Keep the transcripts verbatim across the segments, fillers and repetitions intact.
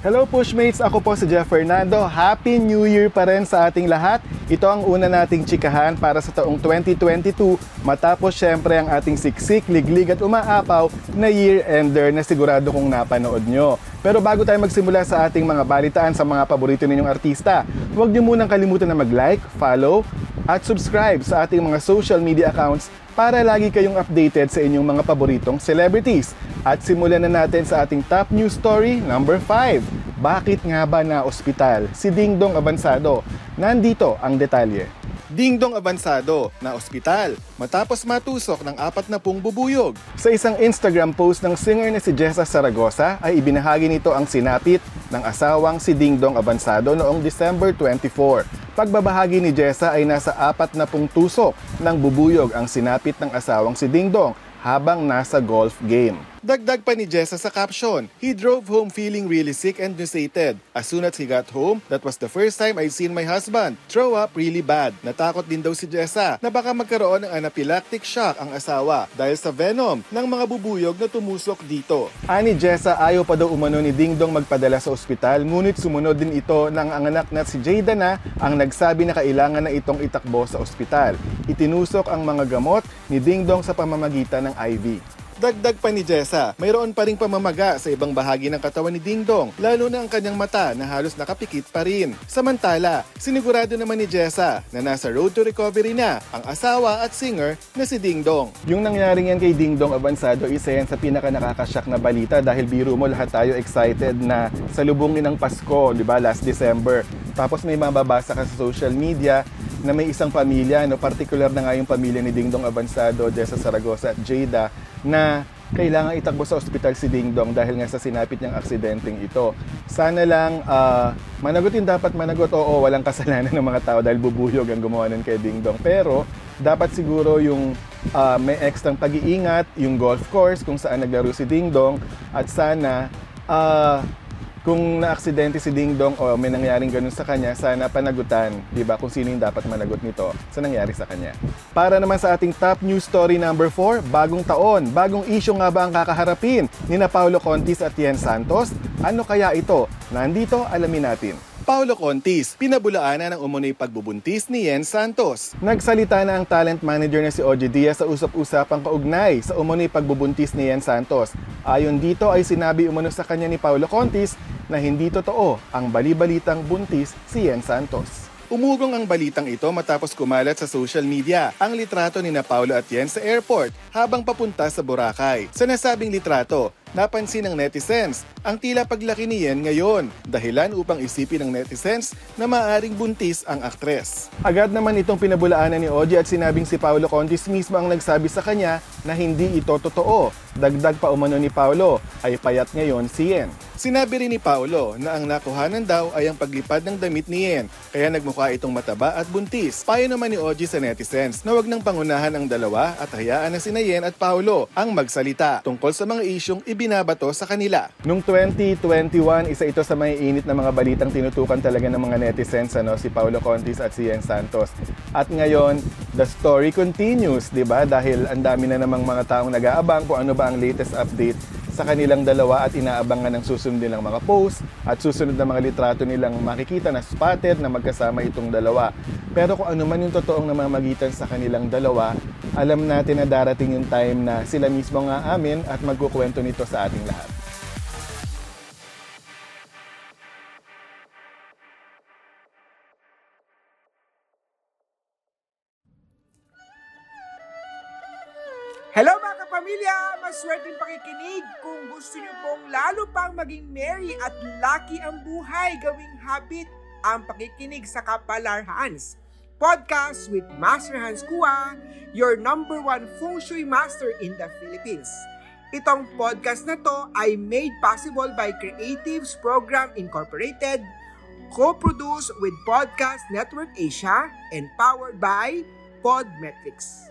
Hello Pushmates! Ako po si Jeff Fernando. Happy New Year pa rin sa ating lahat. Ito ang una nating chikahan para sa taong twenty twenty-two matapos syempre ang ating siksik, liglig at umaapaw na year-ender na sigurado kong napanood nyo. Pero bago tayo magsimula sa ating mga balitaan sa mga paborito ninyong artista, huwag niyo munang kalimutan na mag-like, follow, at subscribe sa ating mga social media accounts para lagi kayong updated sa inyong mga paboritong celebrities. At simulan na natin sa ating top news story number five. Bakit nga ba na ospital si Dingdong Avanzado? Nandito ang detalye. Dingdong Avanzado na ospital matapos matusok ng apat na pung bubuyog. Sa isang Instagram post ng singer na si Jessa Zaragoza ay ibinahagi nito ang sinapit ng asawang si Dingdong Avanzado noong December twenty-fourth. Pagbabahagi ni Jessa ay nasa apat na pung tusok ng bubuyog ang sinapit ng asawang si Dingdong habang nasa golf game. Dagdag pa ni Jessa sa caption, "He drove home feeling really sick and nauseated. As soon as he got home, that was the first time I've seen my husband throw up really bad." Natakot din daw si Jessa na baka magkaroon ng anaphylactic shock ang asawa dahil sa venom ng mga bubuyog na tumusok dito. Ani Jessa, ayaw pa daw umano ni Dingdong magpadala sa ospital, ngunit sumunod din ito ng ang anak na si Jada na ang nagsabi na kailangan na itong itakbo sa ospital. Itinusok ang mga gamot ni Dingdong sa pamamagitan ng I V. Dagdag pa ni Jessa, mayroon pa ring pamamaga sa ibang bahagi ng katawan ni Dingdong, lalo na ang kanyang mata na halos nakapikit pa rin. Samantala, sinigurado naman ni Jessa na nasa road to recovery na ang asawa at singer na si Dingdong. Yung nangyaring yan kay Dingdong Avanzado, isa yan sa pinaka nakakasyak na balita dahil biro mo lahat tayo excited na salubungin ng Pasko, di ba, last December. Tapos may mababasa ka sa social media na may isang pamilya, no, particular na nga yung pamilya ni Dingdong Avanzado, Jessa Zaragoza at Jada, na kailangan itakbo sa ospital si Dingdong dahil nga sa sinapit niyang aksidenteng ito. Sana lang uh, managutin dapat managot. Oo, walang kasalanan ng mga tao dahil bubuyog ang gumawa nun kay Dingdong. Pero dapat siguro yung uh, may ekstrang pag-iingat, yung golf course kung saan naglaro si Dingdong. At sana uh, kung naaksidente si Dingdong o may nangyaring ganun sa kanya, sana panagutan, di ba, kung sino yung dapat managot nito sa nangyari sa kanya. Para naman sa ating top news story number four, bagong taon, bagong isyu nga ba ang kakaharapin ni na Paulo Contis at Yen Santos? Ano kaya ito? Nandito, alamin natin. Paulo Contis, pinabulaan na ng umunoy pagbubuntis ni Yen Santos. Nagsalita na ang talent manager na si Ogie Diaz sa usap-usapang kaugnay sa umunoy pagbubuntis ni Yen Santos. Ayon dito ay sinabi umano sa kanya ni Paulo Contis na hindi totoo ang balibalitang buntis si Yen Santos. Umugong ang balitang ito matapos kumalat sa social media ang litrato ni na Paulo at Yen sa airport habang papunta sa Boracay. Sa nasabing litrato, napansin ng netizens ang tila paglaki ni Yen ngayon, dahilan upang isipin ng netizens na maaring buntis ang aktres. Agad naman itong pinabulaanan ni Ogie at sinabing si Paulo Contis mismo ang nagsabi sa kanya na hindi ito totoo. Dagdag pa umano ni Paulo, ay payat ngayon si Yen. Sinabi rin ni Paulo na ang nakuhanan daw ay ang paglipad ng damit ni Yen, kaya nagmukha itong mataba at buntis. Payo naman ni Ogie sa netizens na huwag nang pangunahan ang dalawa at hayaan na sina Yen at Paulo ang magsalita tungkol sa mga isyong binabato sa kanila. Noong twenty twenty-one, isa ito sa may init na mga balitang tinutukan talaga ng mga netizens, ano, si Paulo Contis at si Yen Santos. At ngayon, the story continues, di ba? Dahil ang dami na namang mga taong nag-aabang kung ano ba ang latest update sa kanilang dalawa at inaabangan ng susunod nilang mga posts at susunod na mga litrato nilang makikita na spotted na magkasama itong dalawa. Pero kung ano man yung totoong namamagitan sa kanilang dalawa, alam natin na darating yung time na sila mismo nga amin at magkukwento nito sa ating lahat. Hello mga kapamilya! Maswerteng pakikinig! Kung gusto nyo pong lalo pang maging merry at lucky ang buhay, gawing habit ang pakikinig sa Kapalar Hans Podcast with Master Hans Kua, your number one feng shui master in the Philippines. Itong podcast na to ay made possible by Creatives Program Incorporated, co-produced with Podcast Network Asia, and powered by Podmetrics.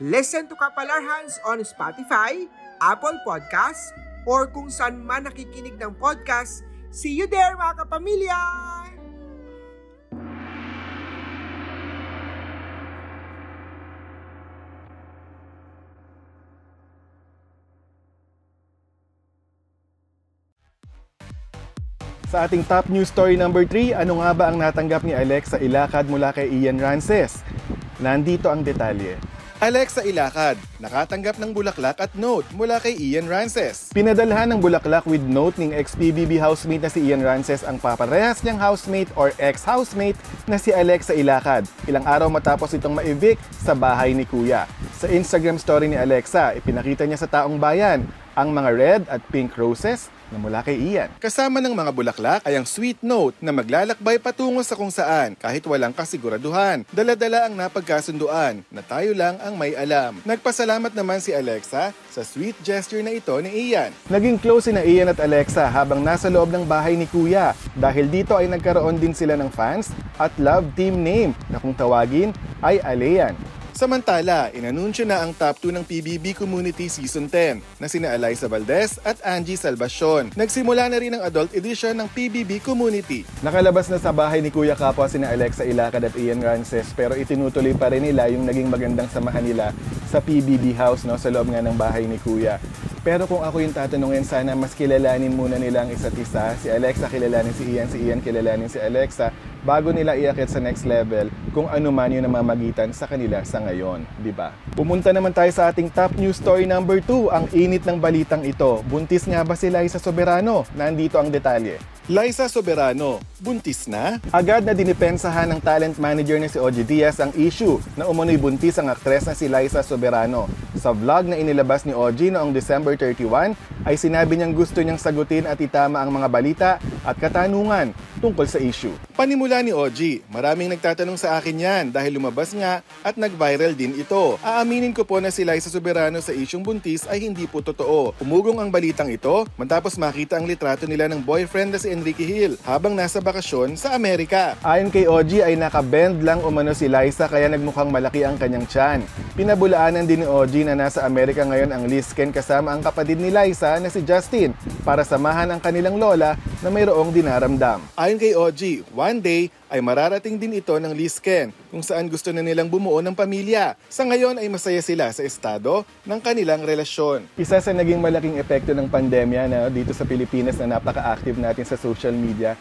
Listen to Kapalarhans on Spotify, Apple Podcasts, or kung saan man nakikinig ng podcast. See you there, mga kapamilya! Sa ating top news story number three, ano nga ba ang natanggap ni Alexa Ilacad mula kay Ian Rances? Nandito ang detalye. Alexa Ilacad, nakatanggap ng bulaklak at note mula kay Ian Rances. Pinadalhan ng bulaklak with note ng ex-P B B housemate na si Ian Rances ang paparehas niyang housemate or ex-housemate na si Alexa Ilacad, ilang araw matapos itong ma-evict sa bahay ni Kuya. Sa Instagram story ni Alexa, ipinakita niya sa taong bayan ang mga red at pink roses na mula kay Ian. Kasama ng mga bulaklak ay ang sweet note na maglalakbay patungo sa kung saan kahit walang kasiguraduhan. Dala-dala ang napagkasunduan na tayo lang ang may alam. Nagpasalamat naman si Alexa sa sweet gesture na ito ni Ian. Naging close na Ian at Alexa habang nasa loob ng bahay ni Kuya dahil dito ay nagkaroon din sila ng fans at love team name na kung tawagin ay Alean. Samantala, inanunsyo na ang top two ng P B B Community Season ten na sina Eliza Valdez at Angie Salvacion. Nagsimula na rin ang adult edition ng P B B Community. Nakalabas na sa bahay ni Kuya kapwa sina Alexa Ilacad at Ian Rances pero itinutuloy pa rin nila yung naging magandang samahan nila sa P B B house, no, sa loob nga ng bahay ni Kuya. Pero kung ako yung tatanungin, sana mas kilalanin muna nila ang isa't isa. Si Alexa kilalanin si Ian, si Ian kilalanin si Alexa bago nila iakit sa next level kung ano man yung namamagitan sa kanila sa ngayon, di ba? Pumunta naman tayo sa ating top news story number two, ang init ng balitang ito. Buntis nga ba si Liza Soberano? Nandito ang detalye. Liza Soberano, buntis na? Agad na dinipensahan ng talent manager na si Ogie Diaz ang issue na umunoy buntis ang aktres na si Liza Soberano. Sa vlog na inilabas ni Ogie noong December thirty-first ay sinabi niyang gusto niyang sagutin at itama ang mga balita at katanungan tungkol sa issue. Panimula ni Ogie, maraming nagtatanong sa akin yan dahil lumabas nga at nag-viral din ito. Aaminin ko po na si Liza Soberano sa isyong buntis ay hindi po totoo. Umugong ang balitang ito matapos makita ang litrato nila ng boyfriend na si Enrique Gil habang nasa bakasyon sa Amerika. Ayon kay Ogie ay nakabend lang umano si Liza kaya nagmukhang malaki ang kanyang tiyan. Pinabulaanan din ni Ogie na nasa Amerika ngayon ang Lisken kasama ang kapatid ni Liza na si Justin para samahan ang kanilang lola na mayroong dinaramdam. Ayon kay Ogie, one day ay mararating din ito ng Lisken kung saan gusto na nilang bumuo ng pamilya. Sa ngayon ay masaya sila sa estado ng kanilang relasyon. Isa sa naging malaking epekto ng pandemya na dito sa Pilipinas na napaka-active natin sa social media.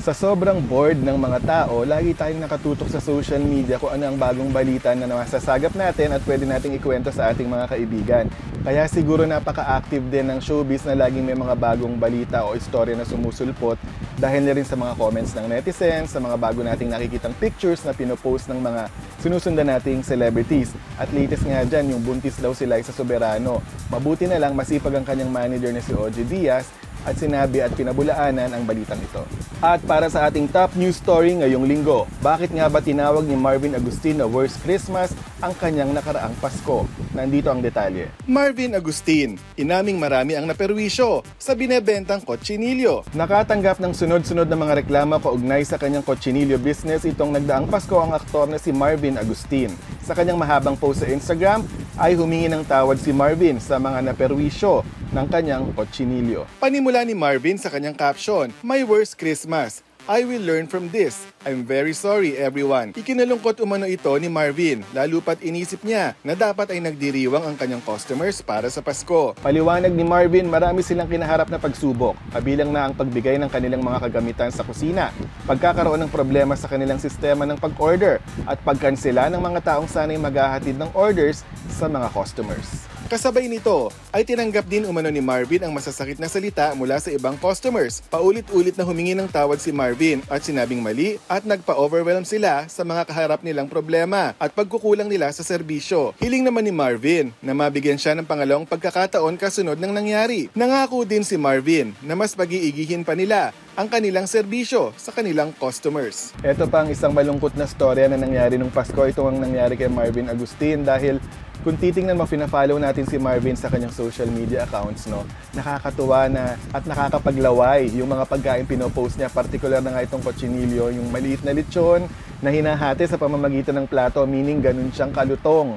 Sa sobrang bored ng mga tao, lagi tayong nakatutok sa social media kung ano ang bagong balita na masasagap natin at pwede nating ikwento sa ating mga kaibigan. Kaya siguro napaka-active din ng showbiz na laging may mga bagong balita o istorya na sumusulpot dahil na rin sa mga comments ng netizens, sa mga bago nating nakikitang pictures na pinopost ng mga sinusundan nating celebrities. At latest nga dyan, yung buntis daw si Liza Soberano. Mabuti na lang masipag ang kanyang manager na si Ogie Diaz at sinabi at pinabulaanan ang balitang ito. At para sa ating top news story ngayong linggo, bakit nga ba tinawag ni Marvin Agustin na worst Christmas ang kanyang nakaraang Pasko? Nandito ang detalye. Marvin Agustin, inaming marami ang naperwisyo sa binebentang kotsinilyo. Nakatanggap ng sunod-sunod na mga reklamo kaugnay sa kanyang kotsinilyo business itong nagdaang Pasko ang aktor na si Marvin Agustin. Sa kanyang mahabang post sa Instagram ay humingi ng tawad si Marvin sa mga naperwisyo ng kanyang kotsinilyo. Panimula ni Marvin sa kanyang caption, "My worst Christmas. I will learn from this. I'm very sorry everyone." Ikinalungkot umano ito ni Marvin, lalo pat inisip niya na dapat ay nagdiriwang ang kanyang customers para sa Pasko. Paliwanag ni Marvin, marami silang kinaharap na pagsubok, kabilang na ang pagbigay ng kanilang mga kagamitan sa kusina, pagkakaroon ng problema sa kanilang sistema ng pag-order, at pagkansela ng mga taong sana'y maghahatid ng orders sa mga customers. Kasabay nito ay tinanggap din umano ni Marvin ang masasakit na salita mula sa ibang customers. Paulit-ulit na humingi ng tawad si Marvin at sinabing mali at nagpa-overwhelm sila sa mga kaharap nilang problema at pagkukulang nila sa serbisyo. Hiling naman ni Marvin na mabigyan siya ng pangalawang pagkakataon kasunod ng nangyari. Nangako din si Marvin na mas pag-iigihin pa nila ang kanilang serbisyo sa kanilang customers. Ito pa ang isang malungkot na storya na nangyari nung Pasko. Ito ang nangyari kay Marvin Agustin dahil kung titingnan mo, fina-follow natin si Marvin sa kanyang social media accounts, no? Nakakatuwa na at nakakapaglaway yung mga pagkain pinopost niya, particular na nga itong kotsinilyo, yung maliit na lechon, na hinahati sa pamamagitan ng plato, meaning ganun siyang kalutong.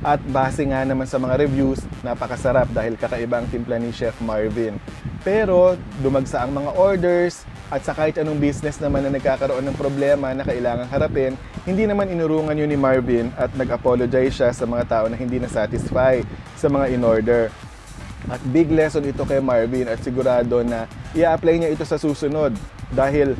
At base nga naman sa mga reviews, napakasarap dahil kakaibang timpla ni Chef Marvin. Pero dumagsa ang mga orders at sa kahit anong business naman na nagkakaroon ng problema na kailangang harapin, hindi naman inurungan yun ni Marvin at nag-apologize siya sa mga tao na hindi na-satisfy sa mga in-order. At big lesson ito kay Marvin at sigurado na i-apply niya ito sa susunod dahil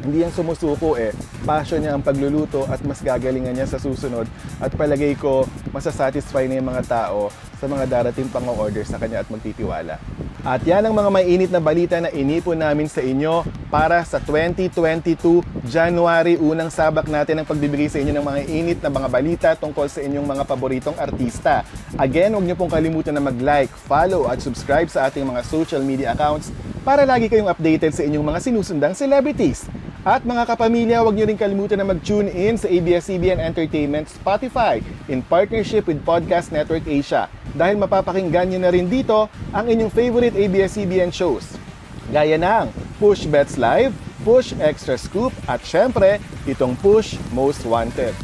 hindi yan sumusuko eh. Passion niya ang pagluluto at mas gagalingan niya sa susunod at palagay ko masasatisfy na yung mga tao sa mga darating pang order sa kanya at magtitiwala. At yan ang mga mainit na balita na inipon namin sa inyo para sa twenty twenty-two January, unang sabak natin ang pagbibigay sa inyo ng mga init na mga balita tungkol sa inyong mga paboritong artista. Again, huwag niyo pong kalimutan na mag-like, follow at subscribe sa ating mga social media accounts para lagi kayong updated sa inyong mga sinusundang celebrities. At mga kapamilya, huwag niyo rin kalimutan na mag-tune in sa A B S C B N Entertainment Spotify in partnership with Podcast Network Asia dahil mapapakinggan niyo na rin dito ang inyong favorite A B S C B N shows gaya ng Push Bets Live, Push Extra Scoop at syempre itong Push Most Wanted.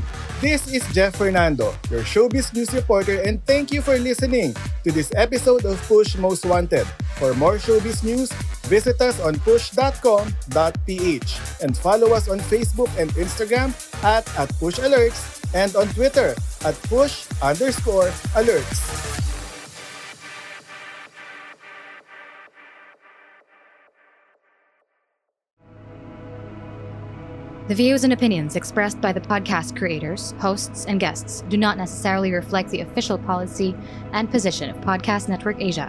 This is Jeff Fernando, your showbiz news reporter, and thank you for listening to this episode of Push Most Wanted. For more showbiz news, visit us on push dot com dot p h and follow us on Facebook and Instagram at, at PushAlerts and on Twitter at push underscore alerts. The views and opinions expressed by the podcast creators, hosts, and guests do not necessarily reflect the official policy and position of Podcast Network Asia,